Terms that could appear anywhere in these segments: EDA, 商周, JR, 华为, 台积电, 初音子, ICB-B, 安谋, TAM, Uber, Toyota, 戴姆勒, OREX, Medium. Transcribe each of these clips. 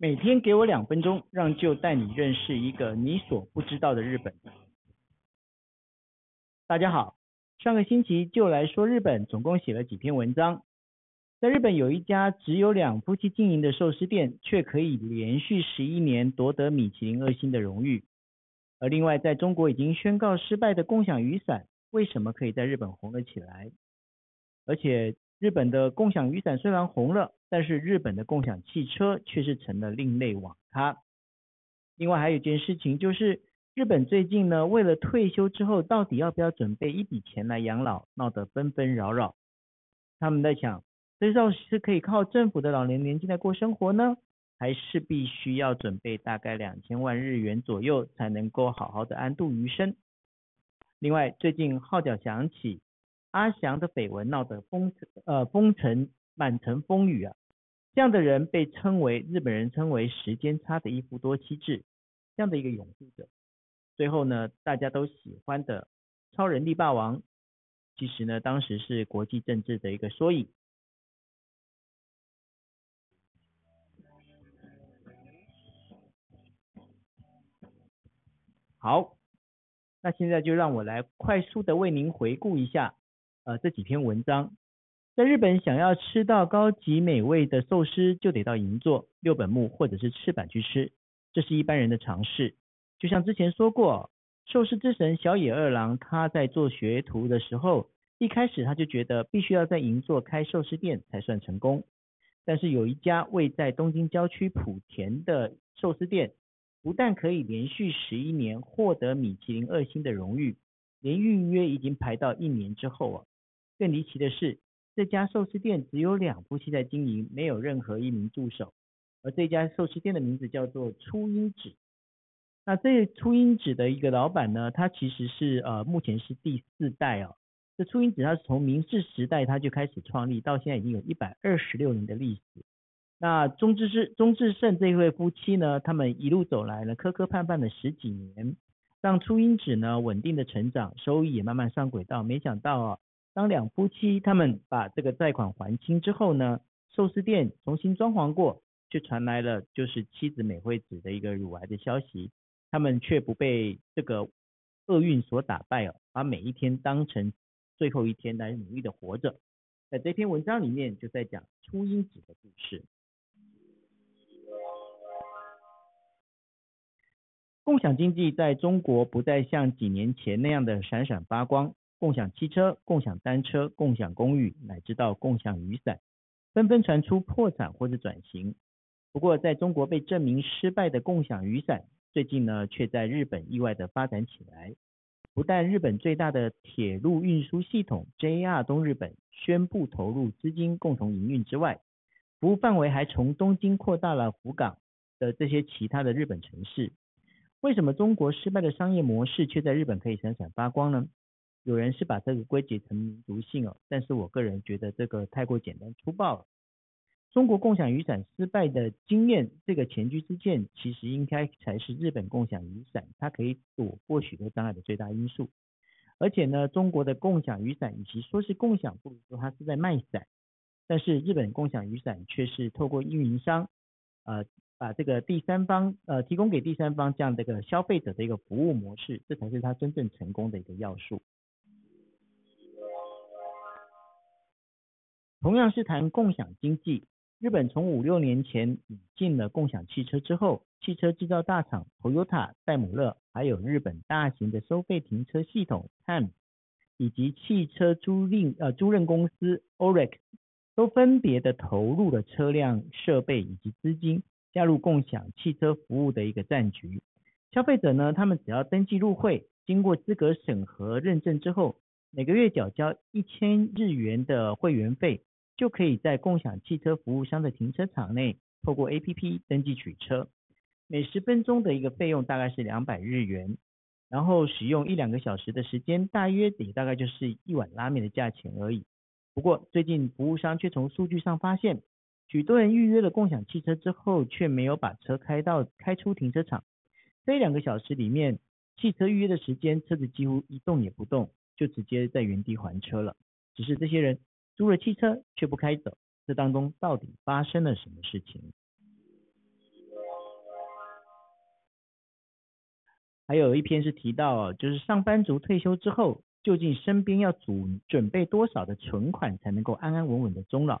每天给我2分钟，让就带你认识一个你所不知道的日本。大家好，上个星期就来说日本，总共写了几篇文章。在日本有一家只有2夫妻经营的寿司店，却可以连续11年夺得米其林2星的荣誉。而另外在中国已经宣告失败的共享雨伞，为什么可以在日本红了起来？而且日本的共享雨伞虽然红了，但是日本的共享汽车却是成了另类网咖。另外还有一件事情，就是日本最近呢，为了退休之后到底要不要准备一笔钱来养老，闹得纷纷扰扰。他们在想，这到底是可以靠政府的老年年金来过生活呢，还是必须要准备大概2000万日元左右才能够好好的安度余生？另外最近号角响起，阿翔的绯闻闹得满城风雨啊，这样的人被称为日本人称为时间差的一夫多妻制，这样的一个拥护者。最后呢，大家都喜欢的超人力霸王，其实呢当时是国际政治的一个缩影。好，那现在就让我来快速的为您回顾一下这几篇文章。在日本想要吃到高级美味的寿司，就得到银座、六本木或者是赤坂去吃，这是一般人的常识。就像之前说过，寿司之神小野二郎他在做学徒的时候，一开始他就觉得必须要在银座开寿司店才算成功，但是有一家位在东京郊区莆田的寿司店，不但可以连续11年获得米其林2星的荣誉，连预约已经排到1年之后啊。更离奇的是，这家寿司店只有2夫妻在经营，没有任何一名助手。而这家寿司店的名字叫做初音子。那这初音子的一个老板呢，他其实是目前是第4代哦。这初音子他是从明治时代他就开始创立，到现在已经有126年的历史。那中志胜这一位夫妻呢，他们一路走来呢，磕磕绊绊了10几年，让初音子呢稳定的成长，收益也慢慢上轨道。没想到啊，当2夫妻他们把这个贷款还清之后呢，寿司店重新装潢过，却传来了就是妻子美惠子的一个乳癌的消息。他们却不被这个厄运所打败哦，把每一天当成最后一天来努力的活着。在这篇文章里面就在讲初音子的故事。共享经济在中国不再像几年前那样的闪闪发光，共享汽车、共享单车、共享公寓，乃至到共享雨伞，纷纷传出破产或是转型。不过在中国被证明失败的共享雨伞，最近呢却在日本意外的发展起来。不但日本最大的铁路运输系统 JR 东日本宣布投入资金共同营运之外，服务范围还从东京扩大了福冈的这些其他的日本城市。为什么中国失败的商业模式却在日本可以闪闪发光呢？有人是把这个归结成民族性哦，但是我个人觉得这个太过简单粗暴了。中国共享雨伞失败的经验，这个前车之鉴，其实应该才是日本共享雨伞它可以躲过许多障碍的最大因素。而且呢，中国的共享雨伞与其说是共享，不如说它是在卖伞。但是日本共享雨伞却是透过运营商把这个提供给第三方这样的一个消费者的一个服务模式，这才是它真正成功的一个要素。同样是谈共享经济，日本从5、6年前引进了共享汽车之后，汽车制造大厂 Toyota、 戴姆勒，还有日本大型的收费停车系统 TAM， 以及汽车租赁公司 OREX， 都分别的投入了车辆、设备以及资金，加入共享汽车服务的一个战局。消费者呢，他们只要登记入会，经过资格审核认证之后，每个月缴交1000日元的会员费，就可以在共享汽车服务商的停车场内，透过 APP 登记取车。每10分钟的一个费用大概是200日元，然后使用1-2个小时的时间，大约也大概就是1碗拉面的价钱而已。不过最近服务商却从数据上发现，许多人预约了共享汽车之后，却没有把车开出停车场。这2个小时里面，汽车预约的时间，车子几乎一动也不动，就直接在原地还车了。只是这些人租了汽车却不开走，这当中到底发生了什么事情？还有一篇是提到就是上班族退休之后究竟身边要准备多少的存款才能够安安稳稳的终老。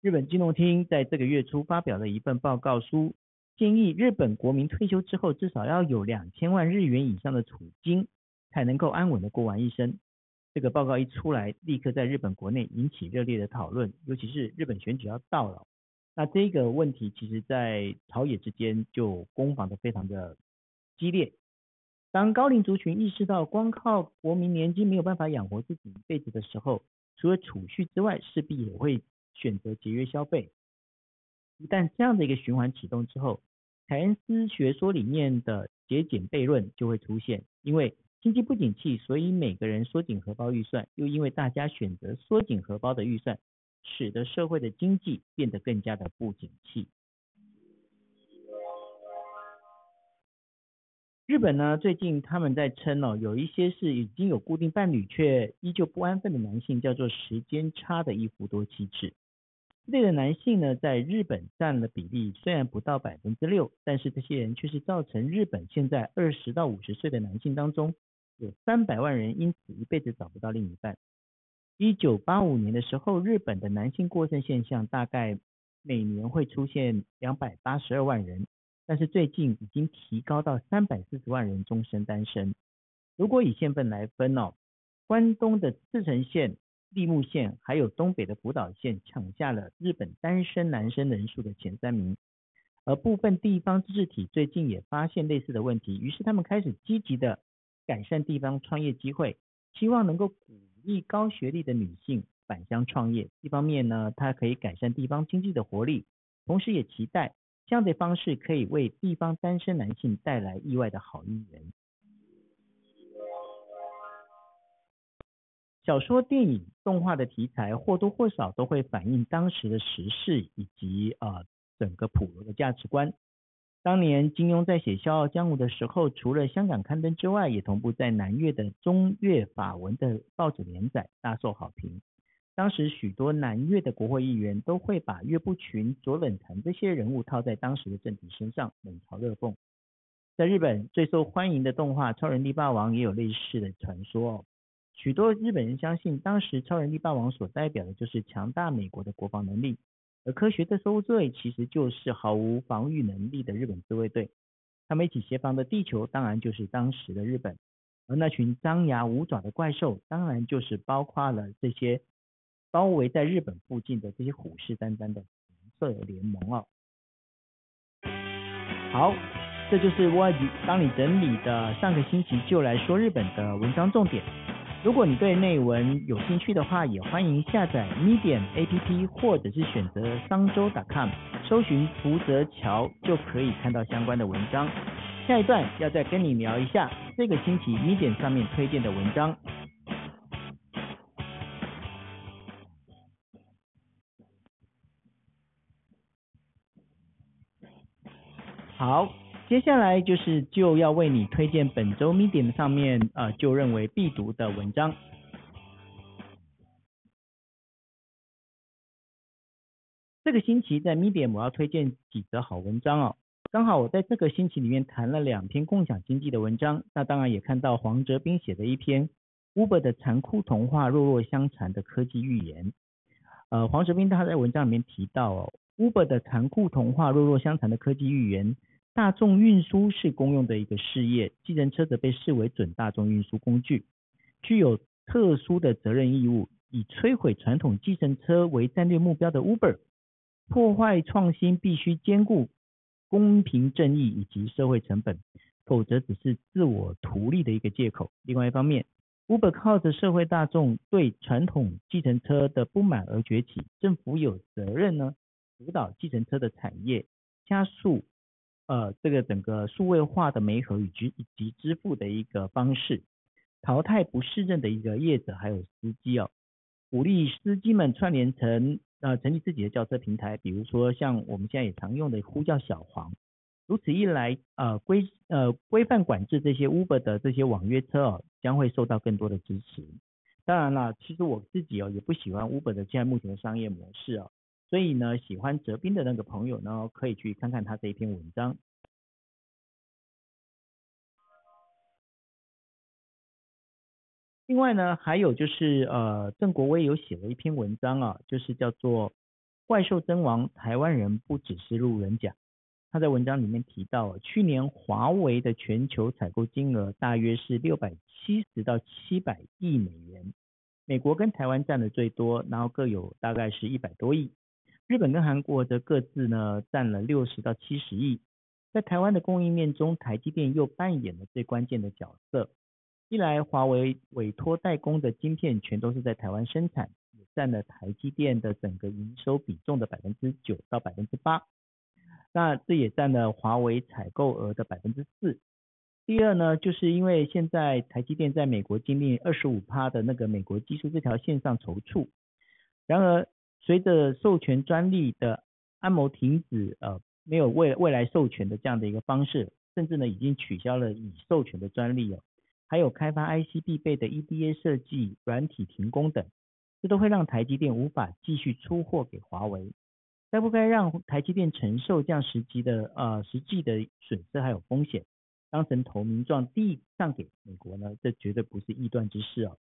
日本金融厅在这个月初发表了一份报告书，建议日本国民退休之后至少要有2000万日元以上的储金才能够安稳的过完一生。这个报告一出来，立刻在日本国内引起热烈的讨论，尤其是日本选举要到了，那这个问题其实在朝野之间就攻防的非常的激烈。当高龄族群意识到光靠国民年金没有办法养活自己一辈子的时候，除了储蓄之外，势必也会选择节约消费。一旦这样的一个循环启动之后，凯恩斯学说里面的节俭悖论就会出现，因为经济不景气，所以每个人缩紧荷包预算，又因为大家选择缩紧荷包的预算，使得社会的经济变得更加的不景气。日本呢，最近他们在称有一些是已经有固定伴侣却依旧不安分的男性叫做时间差的一夫多妻制。这类的男性呢，在日本占的比例虽然不到 6%， 但是这些人却是造成日本现在20到50岁的男性当中有300万人因此一辈子找不到另一半。1985年的时候，日本的男性过剩现象大概每年会出现282万人，但是最近已经提高到340万人终身单身。如果以县份来分关东的茨城县、立木县还有东北的福岛县抢下了日本单身男生人数的前3名，而部分地方自治体最近也发现类似的问题，于是他们开始积极的改善地方创业机会，希望能够鼓励高学历的女性返乡创业。一方面呢，它可以改善地方经济的活力，同时也期待这样的方式可以为地方单身男性带来意外的好姻缘。小说、电影、动画的题材或多或少都会反映当时的时事以及整个普罗的价值观。当年金庸在写《笑傲江湖》的时候，除了香港刊登之外，也同步在南越的中越法文的报纸连载，大受好评。当时许多南越的国会议员都会把岳不群、左冷禅这些人物套在当时的政体身上，冷嘲热讽。在日本最受欢迎的动画《超人力霸王》也有类似的传说许多日本人相信当时超人力霸王所代表的就是强大美国的国防能力，而科学特搜队其实就是毫无防御能力的日本自卫队，他们一起协防的地球当然就是当时的日本，而那群张牙舞爪的怪兽当然就是包括了这些包围在日本附近的这些虎视眈眈的红色联盟好，这就是我帮你整理的上个星期就来说日本的文章重点。如果你对内文有兴趣的话，也欢迎下载 Medium APP 或者是选择商周 .com 搜寻福泽桥，就可以看到相关的文章。下一段要再跟你聊一下这个星期 Medium 上面推荐的文章。好，接下来就要为你推荐本周 Medium 上面就认为必读的文章。这个星期在 Medium 我要推荐几则好文章刚好我在这个星期里面谈了2篇共享经济的文章，那当然也看到黄哲斌写的一篇 Uber 的残酷童话弱弱相残的科技预言。黄哲斌他在文章里面提到Uber 的残酷童话弱弱相残的科技预言，大众运输是公用的一个事业，计程车则被视为准大众运输工具，具有特殊的责任义务。以摧毁传统计程车为战略目标的 Uber， 破坏创新必须兼顾公平正义以及社会成本，否则只是自我图利的一个借口。另外一方面， Uber 靠着社会大众对传统计程车的不满而崛起，政府有责任呢辅导计程车的产业，加速这个整个数位化的媒合以及支付的一个方式，淘汰不适任的一个业者还有司机鼓励司机们串联成成立自己的轿车平台，比如说像我们现在也常用的呼叫小黄。如此一来规范管制这些 Uber 的这些网约车将会受到更多的支持。当然啦，其实我自己也不喜欢 Uber 的现在目前的商业模式所以呢，喜欢哲斌的那个朋友呢，可以去看看他这一篇文章。另外呢，还有就是郑国威有写了一篇文章啊，就是叫做怪兽争王，台湾人不只是路人甲。他在文章里面提到，去年华为的全球采购金额大约是670到700亿美元，美国跟台湾占的最多，然后各有大概是100多亿，日本跟韩国的各自呢占了60到70亿。在台湾的供应链中，台积电又扮演了最关键的角色。一来，华为委托代工的晶片全都是在台湾生产，也占了台积电的整个营收比重的 9% 到 8%， 那这也占了华为采购额的 4%。 第二呢，就是因为现在台积电在美国经历 25% 的那个美国技术这条线上筹措，然而随着授权专利的安谋停止，没有未来授权的这样的一个方式，甚至呢已经取消了已授权的专利哦，还有开发 ICB-B 的 EDA 设计、软体停工等，这都会让台积电无法继续出货给华为。该不该让台积电承受这样实际的损失还有风险，当成投名状递上给美国呢？这绝对不是异端之事哦。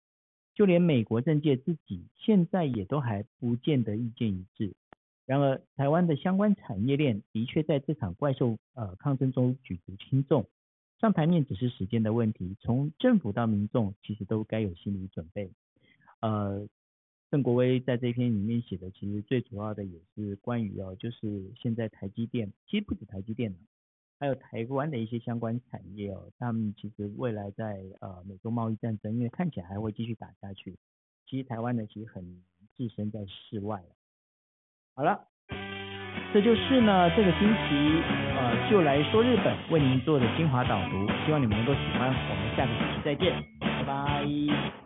就连美国政界自己现在也都还不见得意见一致。然而，台湾的相关产业链的确在这场怪兽抗争中举足轻重。上台面只是时间的问题，从政府到民众其实都该有心理准备。郑国威在这篇里面写的其实最主要的也是关于就是现在台积电，其实不止台积电，还有台湾的一些相关产业他们其实未来在美中贸易战争，因为看起来还会继续打下去，其实台湾呢其实很置身在世外了。好了，这就是呢这个星期就来说日本为您做的精华导读，希望你们能够喜欢，我们下个星期再见，拜拜。